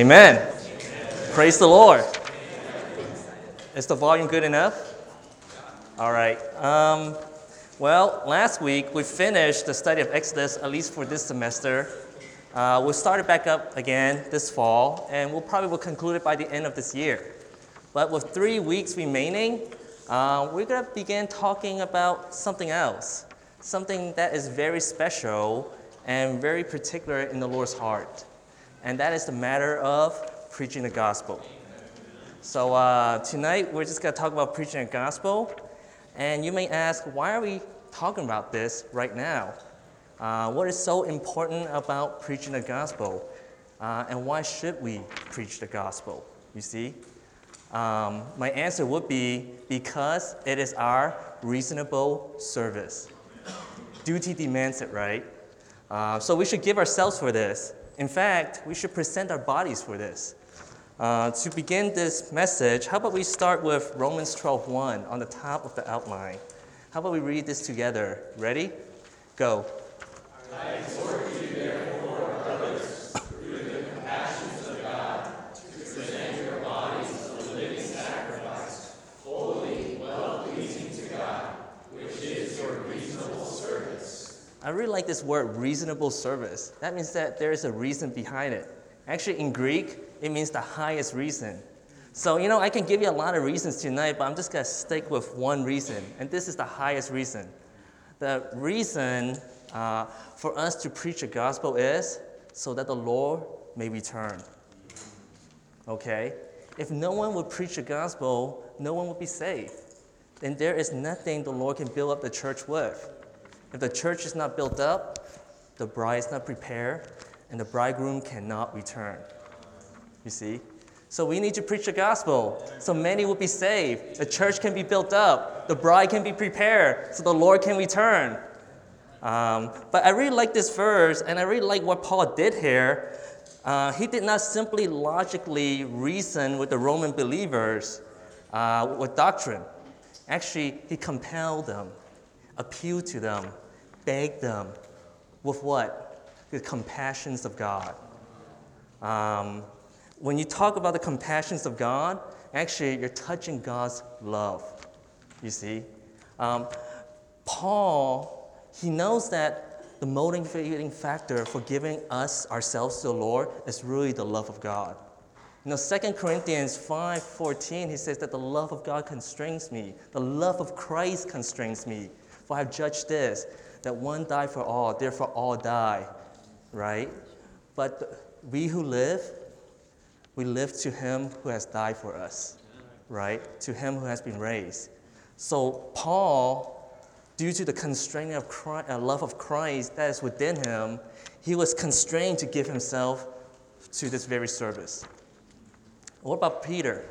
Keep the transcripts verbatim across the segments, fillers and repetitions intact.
Amen. Amen. Praise the Lord. Amen. Is the volume good enough? All right. Um, well, last week we finished the study of Exodus, at least for this semester. Uh, we'll start it back up again this fall, and we'll probably will conclude it by the end of this year. But with three weeks remaining, uh, we're going to begin talking about something else, something that is very special and very particular in the Lord's heart, and that is the matter of preaching the gospel. So uh, tonight, we're just going to talk about preaching the gospel, and you may ask, why are we talking about this right now? Uh, what is so important about preaching the gospel, uh, and why should we preach the gospel, you see? Um, my answer would be because it is our reasonable service. Duty demands it, right? Uh, so we should give ourselves for this. In fact, we should present our bodies for this. Uh, to begin this message, how about we start with Romans twelve one on the top of the outline? How about we read this together? Ready? Go. I exhort you, therefore, brothers, through the compassions of God, to present your bodies a living sacrifice, holy, well-pleasing to God, which is your reasonable service. I really like this word, reasonable service. That means that there is a reason behind it. Actually, in Greek, it means the highest reason. So, you know, I can give you a lot of reasons tonight, but I'm just going to stick with one reason, and this is the highest reason. The reason Uh, for us to preach the gospel is so that the Lord may return. Okay? If no one would preach the gospel, no one would be saved. Then there is nothing the Lord can build up the church with. If the church is not built up, the bride is not prepared, and the bridegroom cannot return. You see? So we need to preach the gospel so many will be saved. The church can be built up. The bride can be prepared so the Lord can return. Um, but I really like this verse, and I really like what Paul did here. Uh, he did not simply logically reason with the Roman believers uh, with doctrine. Actually, he compelled them, appealed to them, begged them with what? The compassions of God. Um, when you talk about the compassions of God, actually, you're touching God's love, you see. Um, Paul... He knows that the motivating factor for giving us ourselves to the Lord is really the love of God. You know, Second Corinthians five fourteen, he says that the love of God constrains me. The love of Christ constrains me. For I have judged this, that one died for all, therefore all die. Right? But we who live, we live to him who has died for us. Right? To him who has been raised. So Paul... Due to the constraint of Christ, uh, love of Christ that is within him, he was constrained to give himself to this very service. What about Peter?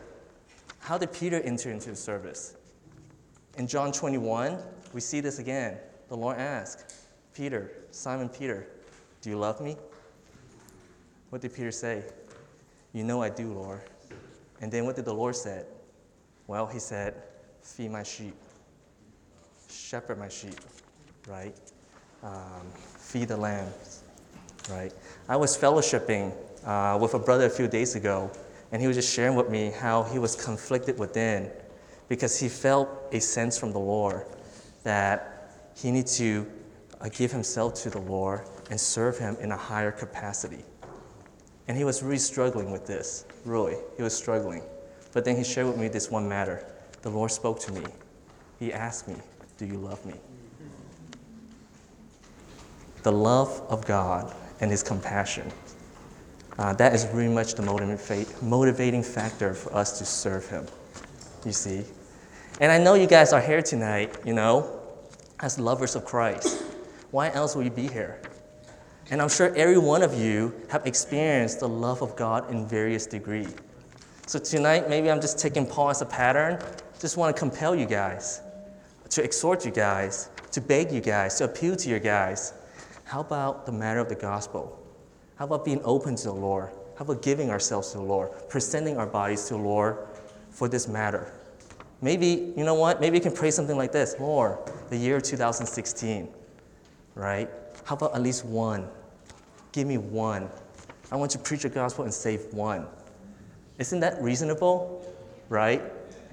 How did Peter enter into the service? In John twenty-one, we see this again. The Lord asked, Peter, Simon Peter, do you love me? What did Peter say? You know I do, Lord. And then what did the Lord say? Well, he said, feed my sheep. Shepherd my sheep, right? Um, feed the lambs, right? I was fellowshipping uh, with a brother a few days ago, and he was just sharing with me how he was conflicted within because he felt a sense from the Lord that he needed to uh, give himself to the Lord and serve him in a higher capacity. And he was really struggling with this, really. He was struggling. But then he shared with me this one matter. The Lord spoke to me. He asked me, do you love me? The love of God and his compassion. Uh, that is really much the motiva- motivating factor for us to serve him, you see. And I know you guys are here tonight, you know, as lovers of Christ. Why else would you be here? And I'm sure every one of you have experienced the love of God in various degrees. So tonight, maybe I'm just taking Paul as a pattern. Just want to compel you guys. To exhort you guys, to beg you guys, to appeal to you guys. How about the matter of the gospel? How about being open to the Lord? How about giving ourselves to the Lord, presenting our bodies to the Lord for this matter? Maybe, you know what, maybe you can pray something like this, Lord, the year two thousand sixteen, right? How about at least one? Give me one I want to preach the gospel and save one. Isn't that reasonable, right?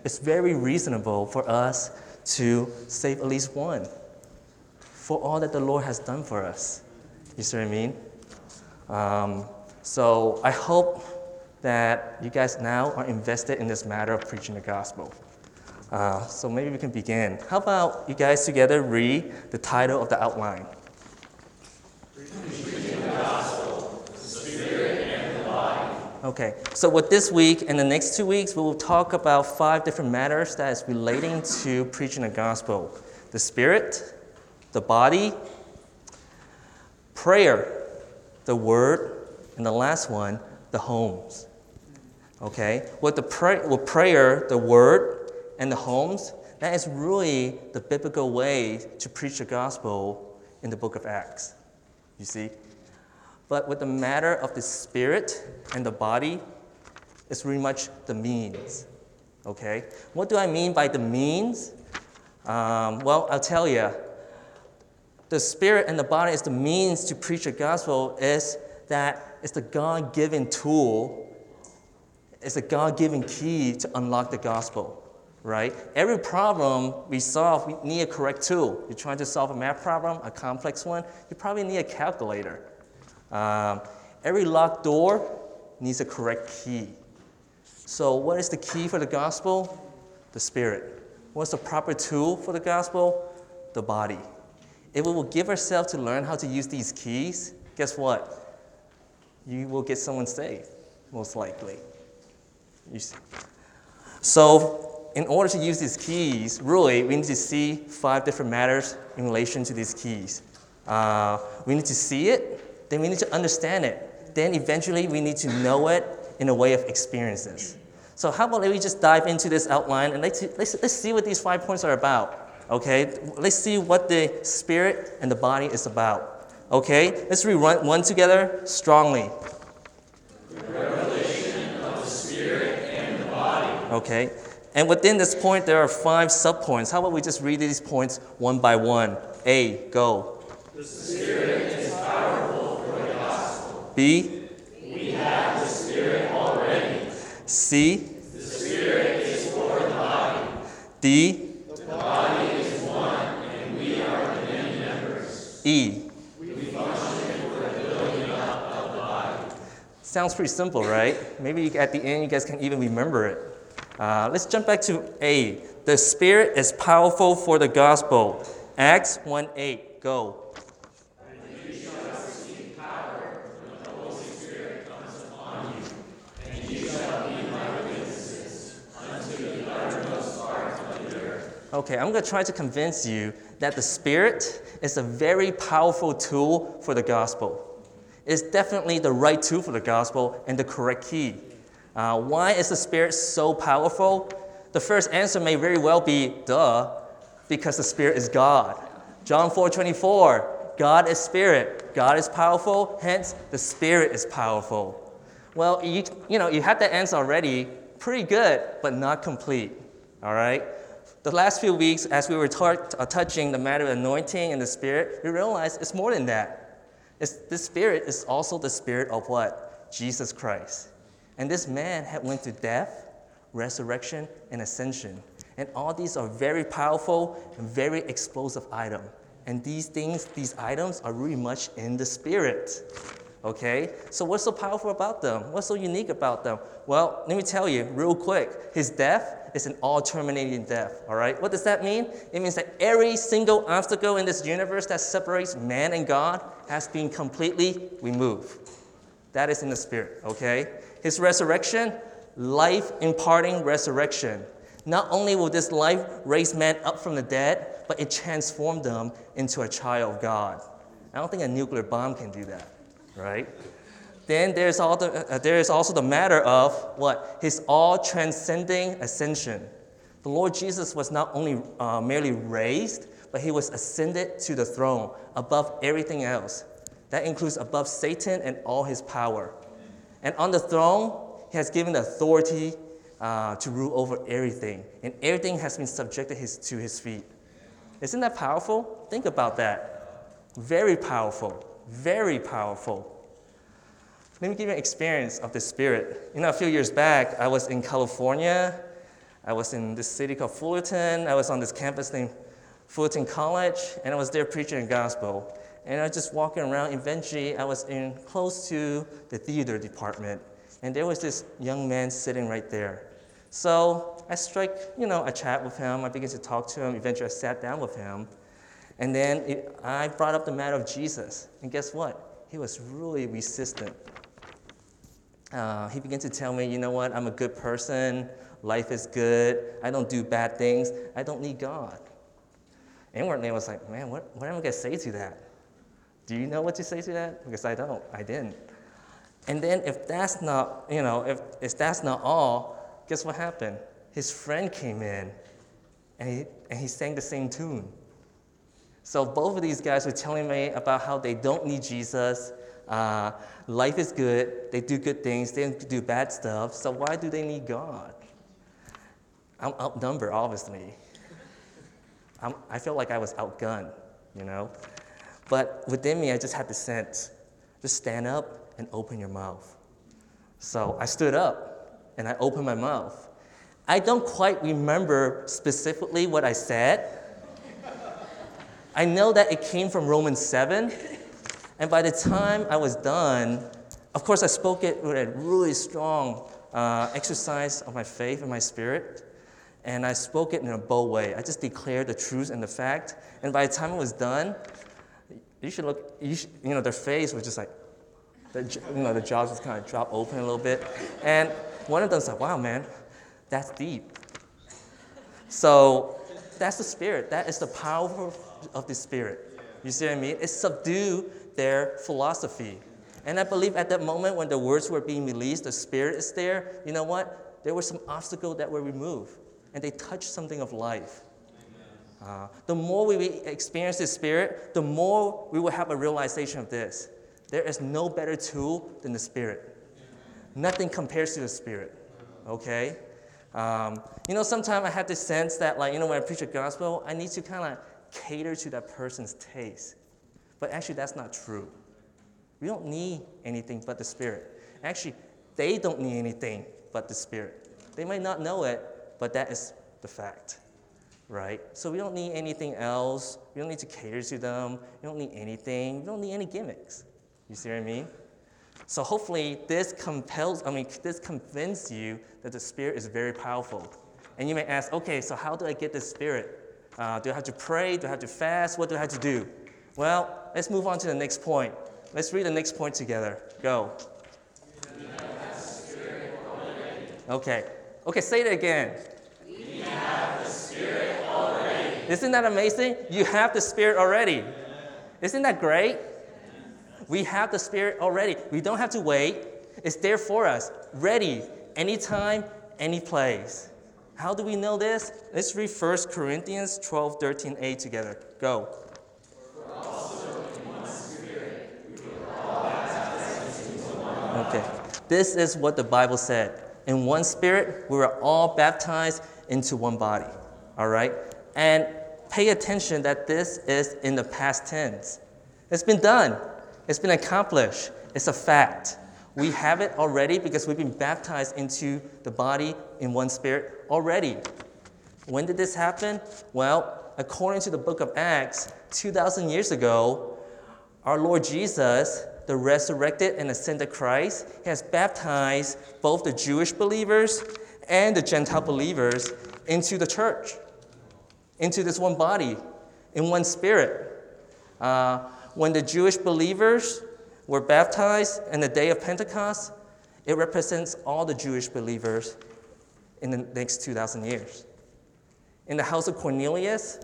It's very reasonable for us to save at least one for all that the Lord has done for us. You see what I mean? Um, so I hope that you guys now are invested in this matter of preaching the gospel. Uh, so maybe we can begin. How about you guys together read the title of the outline? Preaching the Gospel, the Spirit and the Life. Okay, so what this week and the next two weeks, we will talk about five different matters that is relating to preaching the gospel. The Spirit, the body, prayer, the word, and the last one, the homes. Okay, with, the pray- with prayer, the word, and the homes, that is really the biblical way to preach the gospel in the book of Acts, you see. But with the matter of the spirit and the body, it's really much the means, okay? What do I mean by the means? Um, well, I'll tell you. The spirit and the body is the means to preach the gospel is that it's the God-given tool, it's a God-given key to unlock the gospel. Right? Every problem we solve, we need a correct tool. You're trying to solve a math problem, a complex one, you probably need a calculator. Um, every locked door needs a correct key. So what is the key for the gospel? The Spirit. What's the proper tool for the gospel? The body. If we will give ourselves to learn how to use these keys, guess what? You will get someone saved, most likely. You see. So, in order to use these keys, really, we need to see five different matters in relation to these keys. Uh, we need to see it, then we need to understand it. Then eventually we need to know it in a way of experiences. So how about we just dive into this outline and let's, let's, let's see what these five points are about, okay? Let's see what the spirit and the body is about, okay? Let's read one, one together strongly. The revelation of the spirit and the body. Okay. And within this point, there are five subpoints. How about we just read these points one by one? A, go. The Spirit is powerful for the gospel. B, we have the Spirit already. C, the Spirit is for the body. D, the body is one and we are the many members. E, we function for the building up of the body. Sounds pretty simple, right? Maybe at the end, you guys can even remember it. Uh, let's jump back to A. The Spirit is powerful for the gospel. Acts one eight. Go. And you shall receive power when the Holy Spirit comes upon you, and you shall be my witnesses unto the uttermost part of the earth. Okay, I'm going to try to convince you that the Spirit is a very powerful tool for the gospel. It's definitely the right tool for the gospel and the correct key. Uh, why is the Spirit so powerful? The first answer may very well be, duh, because the Spirit is God. John four twenty-four, God is Spirit. God is powerful, hence the Spirit is powerful. Well, you, you know, you had that answer already. Pretty good, but not complete, all right? The last few weeks, as we were tar- uh, touching the matter of anointing and the Spirit, we realized it's more than that. It's, the Spirit is also the Spirit of what? Jesus Christ. And this man had went to death, resurrection, and ascension. And all these are very powerful and very explosive items. And these things, these items are really much in the spirit. Okay? So what's so powerful about them? What's so unique about them? Well, let me tell you real quick. His death is an all-terminating death. All right? What does that mean? It means that every single obstacle in this universe that separates man and God has been completely removed. That is in the spirit. Okay? His resurrection, life-imparting resurrection. Not only will this life raise man up from the dead, but it transformed them into a child of God. I don't think a nuclear bomb can do that, right? Then there's all the, uh, there is also the matter of what? His all-transcending ascension. The Lord Jesus was not only uh, merely raised, but he was ascended to the throne above everything else. That includes above Satan and all his power. And on the throne, he has given the authority uh, to rule over everything. And everything has been subjected his, to his feet. Isn't that powerful? Think about that. Very powerful. Very powerful. Let me give you an experience of the Spirit. You know, a few years back, I was in California. I was in this city called Fullerton. I was on this campus named Fullerton College, and I was there preaching the gospel. And I was just walking around. Eventually, I was in close to the theater department, and there was this young man sitting right there. So I strike, you know, a chat with him. I began to talk to him. Eventually, I sat down with him. And then it, I brought up the matter of Jesus. And guess what? He was really resistant. Uh, he began to tell me, you know what? I'm a good person. Life is good. I don't do bad things. I don't need God. Inwardly, I was like, man, what, what am I going to say to that? Do you know what to say to that? Because I don't. I didn't. And then if that's not, you know, if, if that's not all, guess what happened? His friend came in, and he, and he sang the same tune. So both of these guys were telling me about how they don't need Jesus. Uh, life is good. They do good things. They don't do bad stuff. So why do they need God? I'm outnumbered, obviously. I'm, I felt like I was outgunned, you know. But within me, I just had the sense, just stand up and open your mouth. So I stood up, and I opened my mouth. I don't quite remember specifically what I said. I know that it came from Romans seven, and by the time I was done, of course I spoke it with a really strong uh, exercise of my faith and my spirit, and I spoke it in a bold way. I just declared the truth and the fact, and by the time I was done, you should look, you, should, you know, their face was just like, the, you know, the jaws just kind of dropped open a little bit, and one of them's like, wow, man, that's deep. So that's the Spirit. That is the power of the Spirit. You see what I mean? It subdued their philosophy. And I believe at that moment when the words were being released, the Spirit is there, you know what? There were some obstacles that were removed, and they touched something of life. Uh, the more we experience the Spirit, the more we will have a realization of this. There is no better tool than the Spirit. Nothing compares to the Spirit. Okay? Um, you know, sometimes I have this sense that, like, you know, when I preach the gospel, I need to kind of cater to that person's taste. But actually, that's not true. We don't need anything but the Spirit. Actually, they don't need anything but the Spirit. They might not know it, but that is the fact, right? So we don't need anything else. We don't need to cater to them. We don't need anything. We don't need any gimmicks. You see what I mean? So hopefully this compels, I mean, this convinces you that the Spirit is very powerful. And you may ask, okay, so how do I get the Spirit? Uh, do I have to pray? Do I have to fast? What do I have to do? Well, let's move on to the next point. Let's read the next point together. Go. We have the Spirit already. Okay. Okay, say it again. We have the Spirit already. Isn't that amazing? You have the Spirit already. Yeah. Isn't that great? We have the Spirit already. We don't have to wait. It's there for us, ready, anytime, any place. How do we know this? Let's read First Corinthians twelve, thirteen a together. Go. For also in one Spirit, we were all baptized into one body. Okay. This is what the Bible said. In one Spirit, we were all baptized into one body. All right? And pay attention that this is in the past tense. It's been done. It's been accomplished. It's a fact. We have it already because we've been baptized into the body in one Spirit already. When did this happen? Well, according to the book of Acts, two thousand years ago, our Lord Jesus, the resurrected and ascended Christ, has baptized both the Jewish believers and the Gentile believers into the church, into this one body, in one Spirit. Uh, When the Jewish believers were baptized in the day of Pentecost, it represents all the Jewish believers in the next two thousand years. In the house of Cornelius,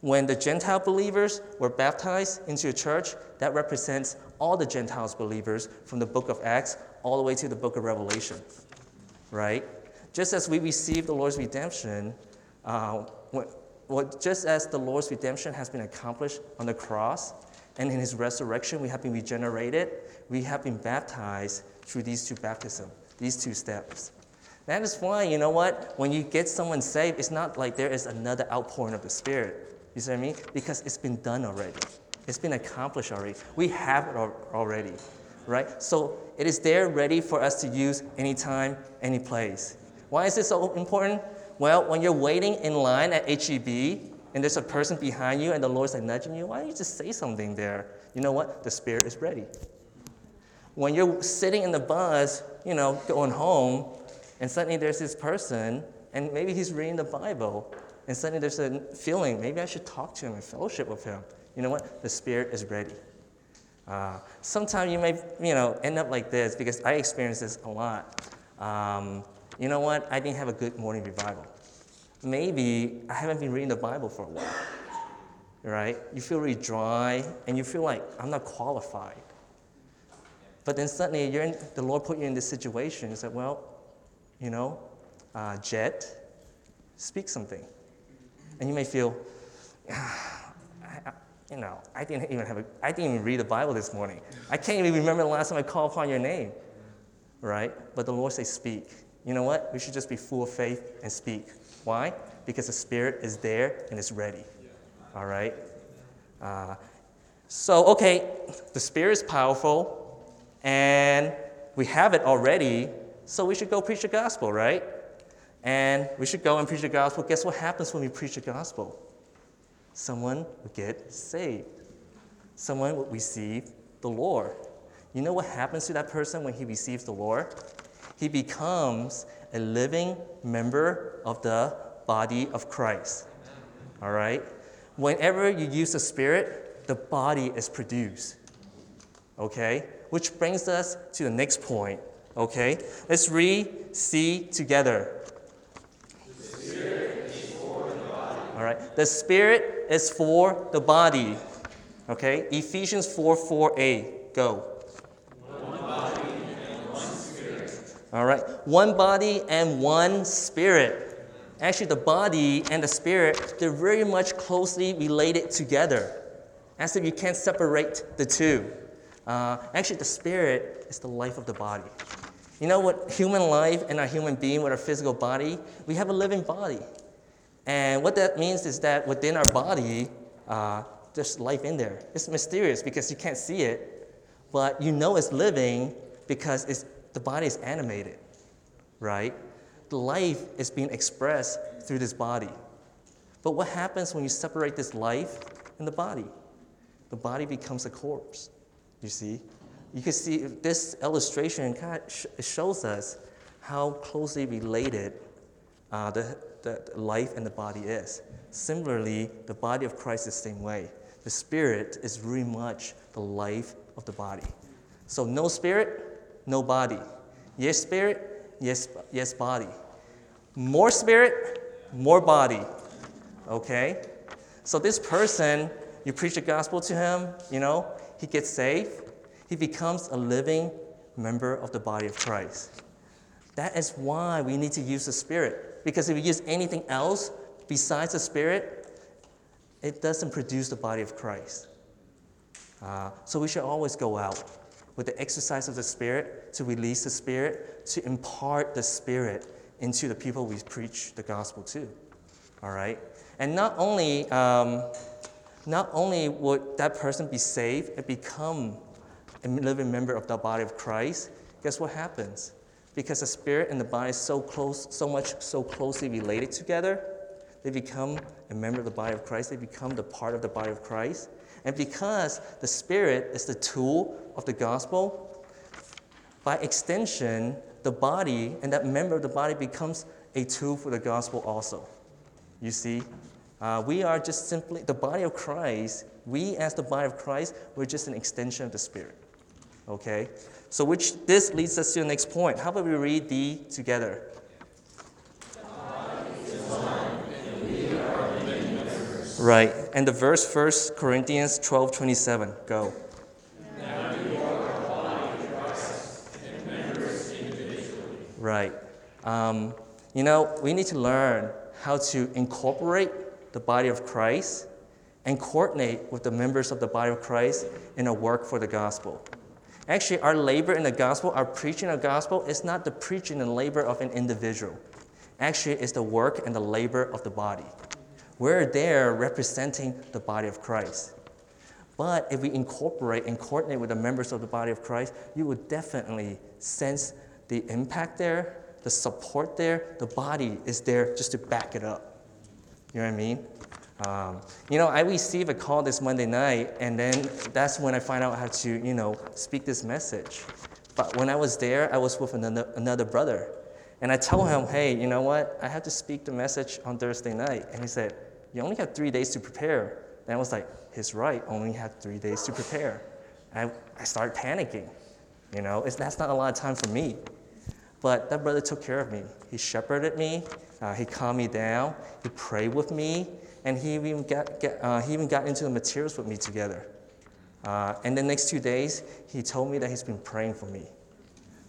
when the Gentile believers were baptized into a church, that represents all the Gentile believers from the book of Acts all the way to the book of Revelation, right? Just as we receive the Lord's redemption, uh, what, just as the Lord's redemption has been accomplished on the cross, and in his resurrection, we have been regenerated. We have been baptized through these two baptisms, these two steps. That is why, you know what? When you get someone saved, it's not like there is another outpouring of the Spirit. You see what I mean? Because it's been done already. It's been accomplished already. We have it already. right? So it is there ready for us to use anytime, any place. Why is this so important? Well, when you're waiting in line at H E B and there's a person behind you and the Lord's like nudging you, why don't you just say something there? You know what? The Spirit is ready. When you're sitting in the bus, you know, going home, and suddenly there's this person, and maybe he's reading the Bible, and suddenly there's a feeling, maybe I should talk to him and fellowship with him. You know what? The Spirit is ready. Uh, sometimes you may, you know, end up like this, because I experience this a lot. Um, you know what? I didn't have a good morning revival. Maybe I haven't been reading the Bible for a while, right? You feel really dry, and you feel like, I'm not qualified. But then suddenly, you're in, the Lord put you in this situation. He said, well, you know, uh, Jed, speak something. And you may feel, ah, I, I, you know, I didn't even have a, I didn't even read the Bible this morning. I can't even remember the last time I called upon your name, right? But the Lord says, speak. You know what? We should just be full of faith and speak. Why? Because the Spirit is there and it's ready, all right? Uh, so, okay, the Spirit is powerful. And we have it already, so we should go preach the gospel, right? And we should go and preach the gospel. Guess what happens when we preach the gospel? Someone will get saved. Someone will receive the Lord. You know what happens to that person when he receives the Lord? He becomes a living member of the body of Christ. All right? Whenever you use the Spirit, the body is produced. Okay? Which brings us to the next point, okay? Let's read C together. The Spirit is for the body. All right, the Spirit is for the body, okay? Ephesians four four a, go. One body and one Spirit. All right, one body and one Spirit. Actually, the body and the Spirit, they're very much closely related together, as if you can't separate the two. Uh, actually, the Spirit is the life of the body. You know what? Human life and our human being with our physical body, we have a living body. And what that means is that within our body, uh, there's life in there. It's mysterious because you can't see it, but you know it's living because it's, the body is animated, right? The life is being expressed through this body. But what happens when you separate this life and the body? The body becomes a corpse. You see, you can see this illustration kind of sh- shows us how closely related uh, the, the, the life and the body is. Similarly, the body of Christ is the same way. The Spirit is very much the life of the body. So no Spirit, no body. Yes Spirit, yes, yes body. More Spirit, more body. Okay? So this person, you preach the gospel to him, you know, he gets saved, he becomes a living member of the body of Christ. That is why we need to use the Spirit, because if we use anything else besides the Spirit, it doesn't produce the body of Christ. Uh, so we should always go out with the exercise of the Spirit to release the Spirit, to impart the Spirit into the people we preach the gospel to, all right? And not only... Um, Not only would that person be saved and become a living member of the body of Christ, guess what happens? Because the Spirit and the body is so close, so much so closely related together, they become a member of the body of Christ, they become the part of the body of Christ. And because the Spirit is the tool of the gospel, by extension, the body and that member of the body becomes a tool for the gospel also. You see? Uh, we are just simply, the body of Christ, we as the body of Christ, we're just an extension of the Spirit, okay? So which, this leads us to the next point. How about we read D together? The body is one, and we are many members. Right, and the verse, First Corinthians twelve twenty-seven, go. Now you are the body of Christ, and members individually. Right. Um, you know, we need to learn how to incorporate the body of Christ, and coordinate with the members of the body of Christ in a work for the gospel. Actually, our labor in the gospel, our preaching of the gospel, is not the preaching and labor of an individual. Actually, it's the work and the labor of the body. We're there representing the body of Christ. But if we incorporate and coordinate with the members of the body of Christ, you would definitely sense the impact there, the support there. The body is there just to back it up. You know what I mean? Um, you know, I received a call this Monday night, and then that's when I find out how to, you know, speak this message. But when I was there, I was with another, another brother. And I told him, hey, you know what? I have to speak the message on Thursday night. And he said, you only have three days to prepare. And I was like, he's right, only have three days to prepare. And I, I started panicking. You know, it's, that's not a lot of time for me. But that brother took care of me. He shepherded me. Uh, he calmed me down. He prayed with me. And he even got, get, uh, he even got into the materials with me together. Uh, and the next two days, he told me that he's been praying for me.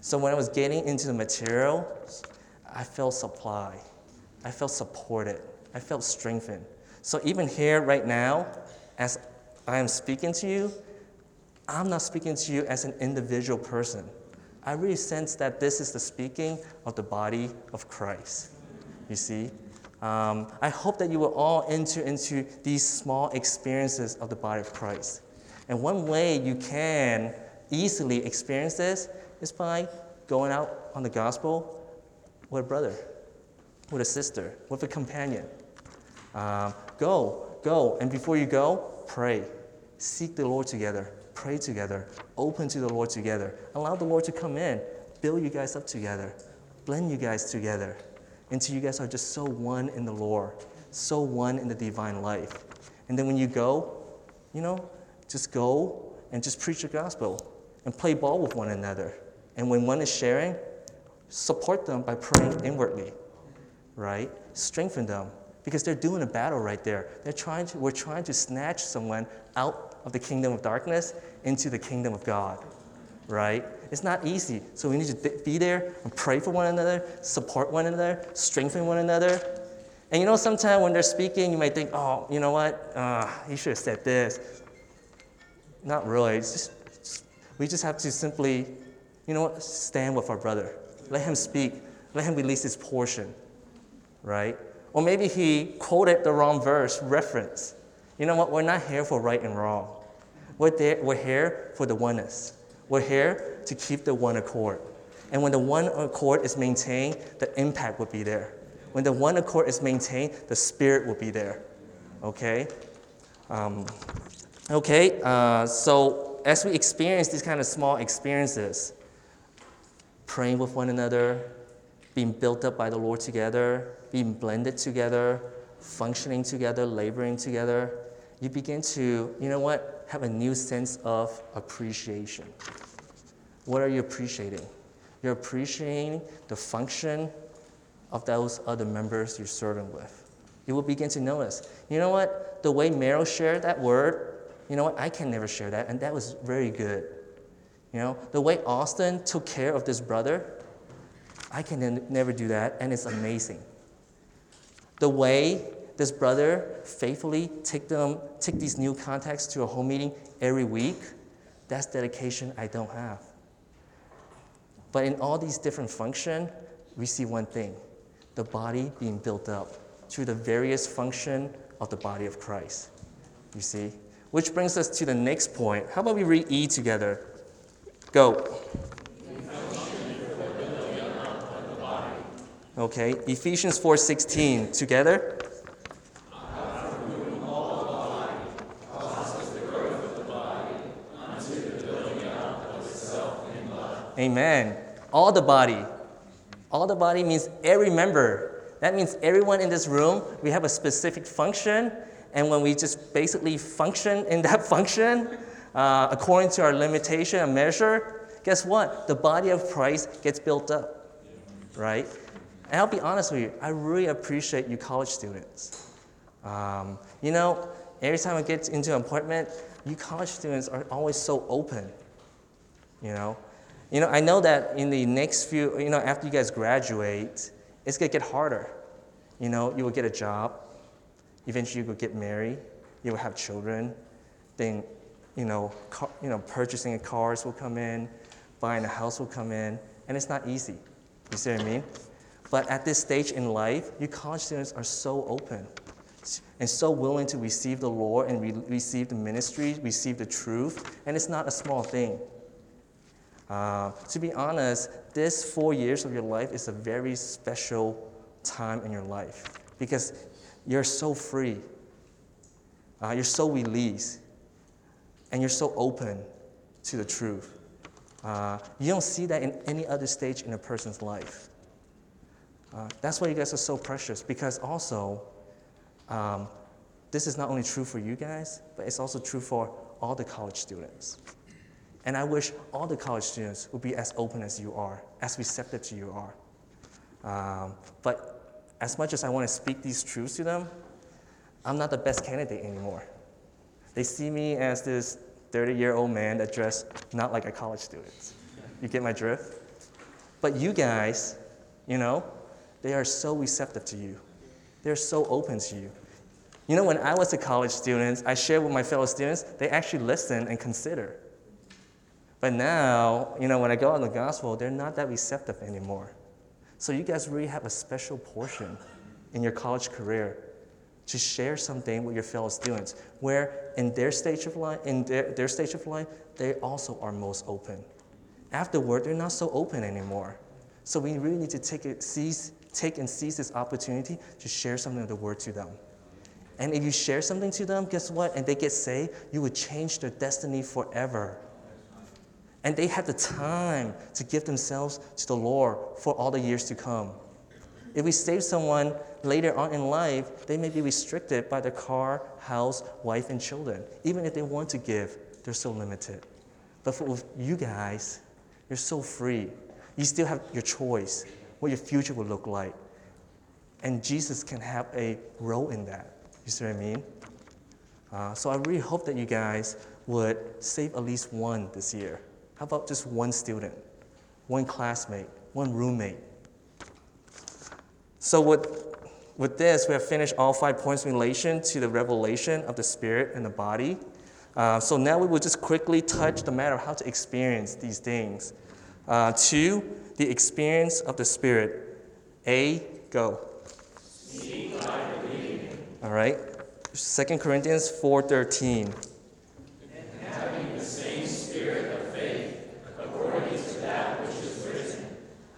So when I was getting into the material, I felt supplied. I felt supported. I felt strengthened. So even here right now, as I am speaking to you, I'm not speaking to you as an individual person. I really sense that this is the speaking of the body of Christ. You see? Um, I hope that you will all enter into these small experiences of the body of Christ. And one way you can easily experience this is by going out on the gospel with a brother, with a sister, with a companion. Um, go, go, and before you go, pray. Seek the Lord together. Pray together. Open to the Lord together. Allow the Lord to come in. Build you guys up together. Blend you guys together until you guys are just so one in the Lord, so one in the divine life. And then when you go, you know, just go and just preach the gospel and play ball with one another. And when one is sharing, support them by praying inwardly, right? Strengthen them because they're doing a battle right there. They're trying to, we're trying to snatch someone out of the kingdom of darkness into the kingdom of God, right? It's not easy. So we need to be there and pray for one another, support one another, strengthen one another. And you know, sometimes when they're speaking, you might think, oh, you know what? Uh, he should have said this. Not really. It's just, just, we just have to simply, you know what? Stand with our brother. Let him speak. Let him release his portion, right? Or maybe he quoted the wrong verse, reference. You know what? We're not here for right and wrong. We're, there, we're here for the oneness. We're here to keep the one accord. And when the one accord is maintained, the impact will be there. When the one accord is maintained, the spirit will be there. Okay? Um, okay, uh, so as we experience these kind of small experiences, praying with one another, being built up by the Lord together, being blended together, functioning together, laboring together, you begin to, you know what, have a new sense of appreciation. What are you appreciating? You're appreciating the function of those other members you're serving with. You will begin to notice, you know what, the way Meryl shared that word, you know what, I can never share that, and that was very good. You know, the way Austin took care of this brother, I can never do that, and it's amazing. The way this brother faithfully take them, take these new contacts to a home meeting every week, that's dedication I don't have. But in all these different functions, we see one thing, the body being built up through the various function of the body of Christ, you see? Which brings us to the next point. How about we read E together? Go. Okay, Ephesians four sixteen, together. Amen. All the body. All the body means every member. That means everyone in this room, we have a specific function, and when we just basically function in that function, uh, according to our limitation and measure, guess what? The body of Christ gets built up, right? And I'll be honest with you, I really appreciate you college students. Um, you know, every time I get into an appointment, you college students are always so open, you know. You know, I know that in the next few, you know, after you guys graduate, it's going to get harder. You know, you will get a job, eventually you will get married, you will have children, then, you know, car, you know, purchasing of cars will come in, buying a house will come in, and it's not easy. You see what I mean? But at this stage in life, you college students are so open. and so willing to receive the Lord and re- receive the ministry, receive the truth, and it's not a small thing. Uh, to be honest, this four years of your life is a very special time in your life because you're so free, uh, you're so released, and you're so open to the truth. Uh, you don't see that in any other stage in a person's life. Uh, that's why you guys are so precious, because also um, this is not only true for you guys, but it's also true for all the college students. And I wish all the college students would be as open as you are, as receptive to you are. Um, but as much as I want to speak these truths to them, I'm not the best candidate anymore. They see me as this thirty-year-old man that dressed not like a college student. You get my drift? But you guys, you know, they are so receptive to you. They're so open to you. You know, when I was a college student, I shared with my fellow students, they actually listen and consider. But now, you know, when I go on the gospel, they're not that receptive anymore. So you guys really have a special portion in your college career to share something with your fellow students, where in their stage of life, in their, their stage of life, they also are most open. Afterward, they're not so open anymore. So we really need to take it, seize, take and seize this opportunity to share something of the word to them. And if you share something to them, guess what? And they get saved, you would change their destiny forever. And they have the time to give themselves to the Lord for all the years to come. If we save someone later on in life, they may be restricted by their car, house, wife, and children. Even if they want to give, they're so limited. But for with you guys, you're so free. You still have your choice, what your future will look like. And Jesus can have a role in that. You see what I mean? Uh, so I really hope that you guys would save at least one this year. How about just one student, one classmate, one roommate? So with, with this, we have finished all five points in relation to the revelation of the Spirit and the body. Uh, so now we will just quickly touch the matter of how to experience these things. Uh, two, the experience of the Spirit. A, go. Speak by believing. All right. Second Corinthians four thirteen. And having the same spirit of faith, according to that which is written,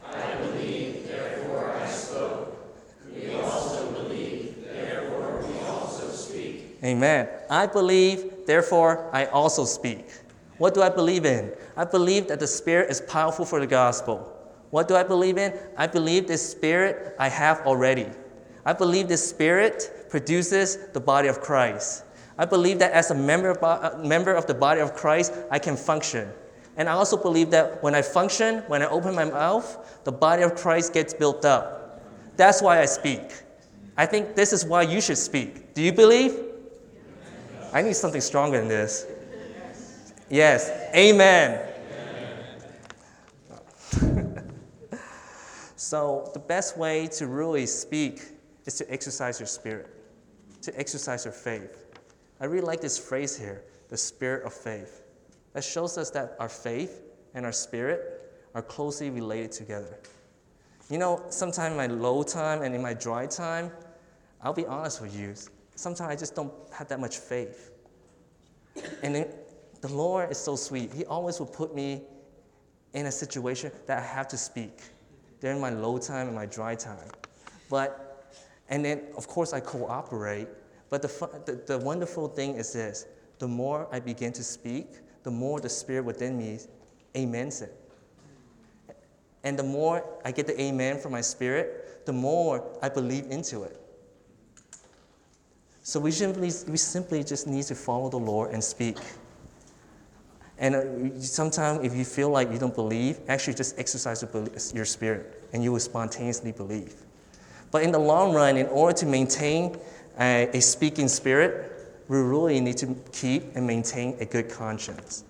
I believe, therefore I spoke. We also believe, therefore we also speak. Amen. I believe, therefore I also speak. What do I believe in? I believe that the Spirit is powerful for the gospel. What do I believe in? I believe this Spirit I have already. I believe this Spirit produces the body of Christ. I believe that as a member of, member of the body of Christ, I can function. And I also believe that when I function, when I open my mouth, the body of Christ gets built up. That's why I speak. I think this is why you should speak. Do you believe? Yes. I need something stronger than this. Yes. Yes. Amen. Amen. So the best way to really speak is to exercise your spirit, to exercise your faith. I really like this phrase here, the spirit of faith. That shows us that our faith and our spirit are closely related together. You know, sometimes in my low time and in my dry time, I'll be honest with you, sometimes I just don't have that much faith. And then the Lord is so sweet. He always will put me in a situation that I have to speak during my low time and my dry time. But, and then, of course, I cooperate. But the, fun, the, the wonderful thing is this. The more I begin to speak, the more the Spirit within me amens it. And the more I get the amen from my spirit, the more I believe into it. So we simply, we simply just need to follow the Lord and speak. And sometimes if you feel like you don't believe, actually just exercise your spirit and you will spontaneously believe. But in the long run, in order to maintain a, a speaking spirit, we really need to keep and maintain a good conscience.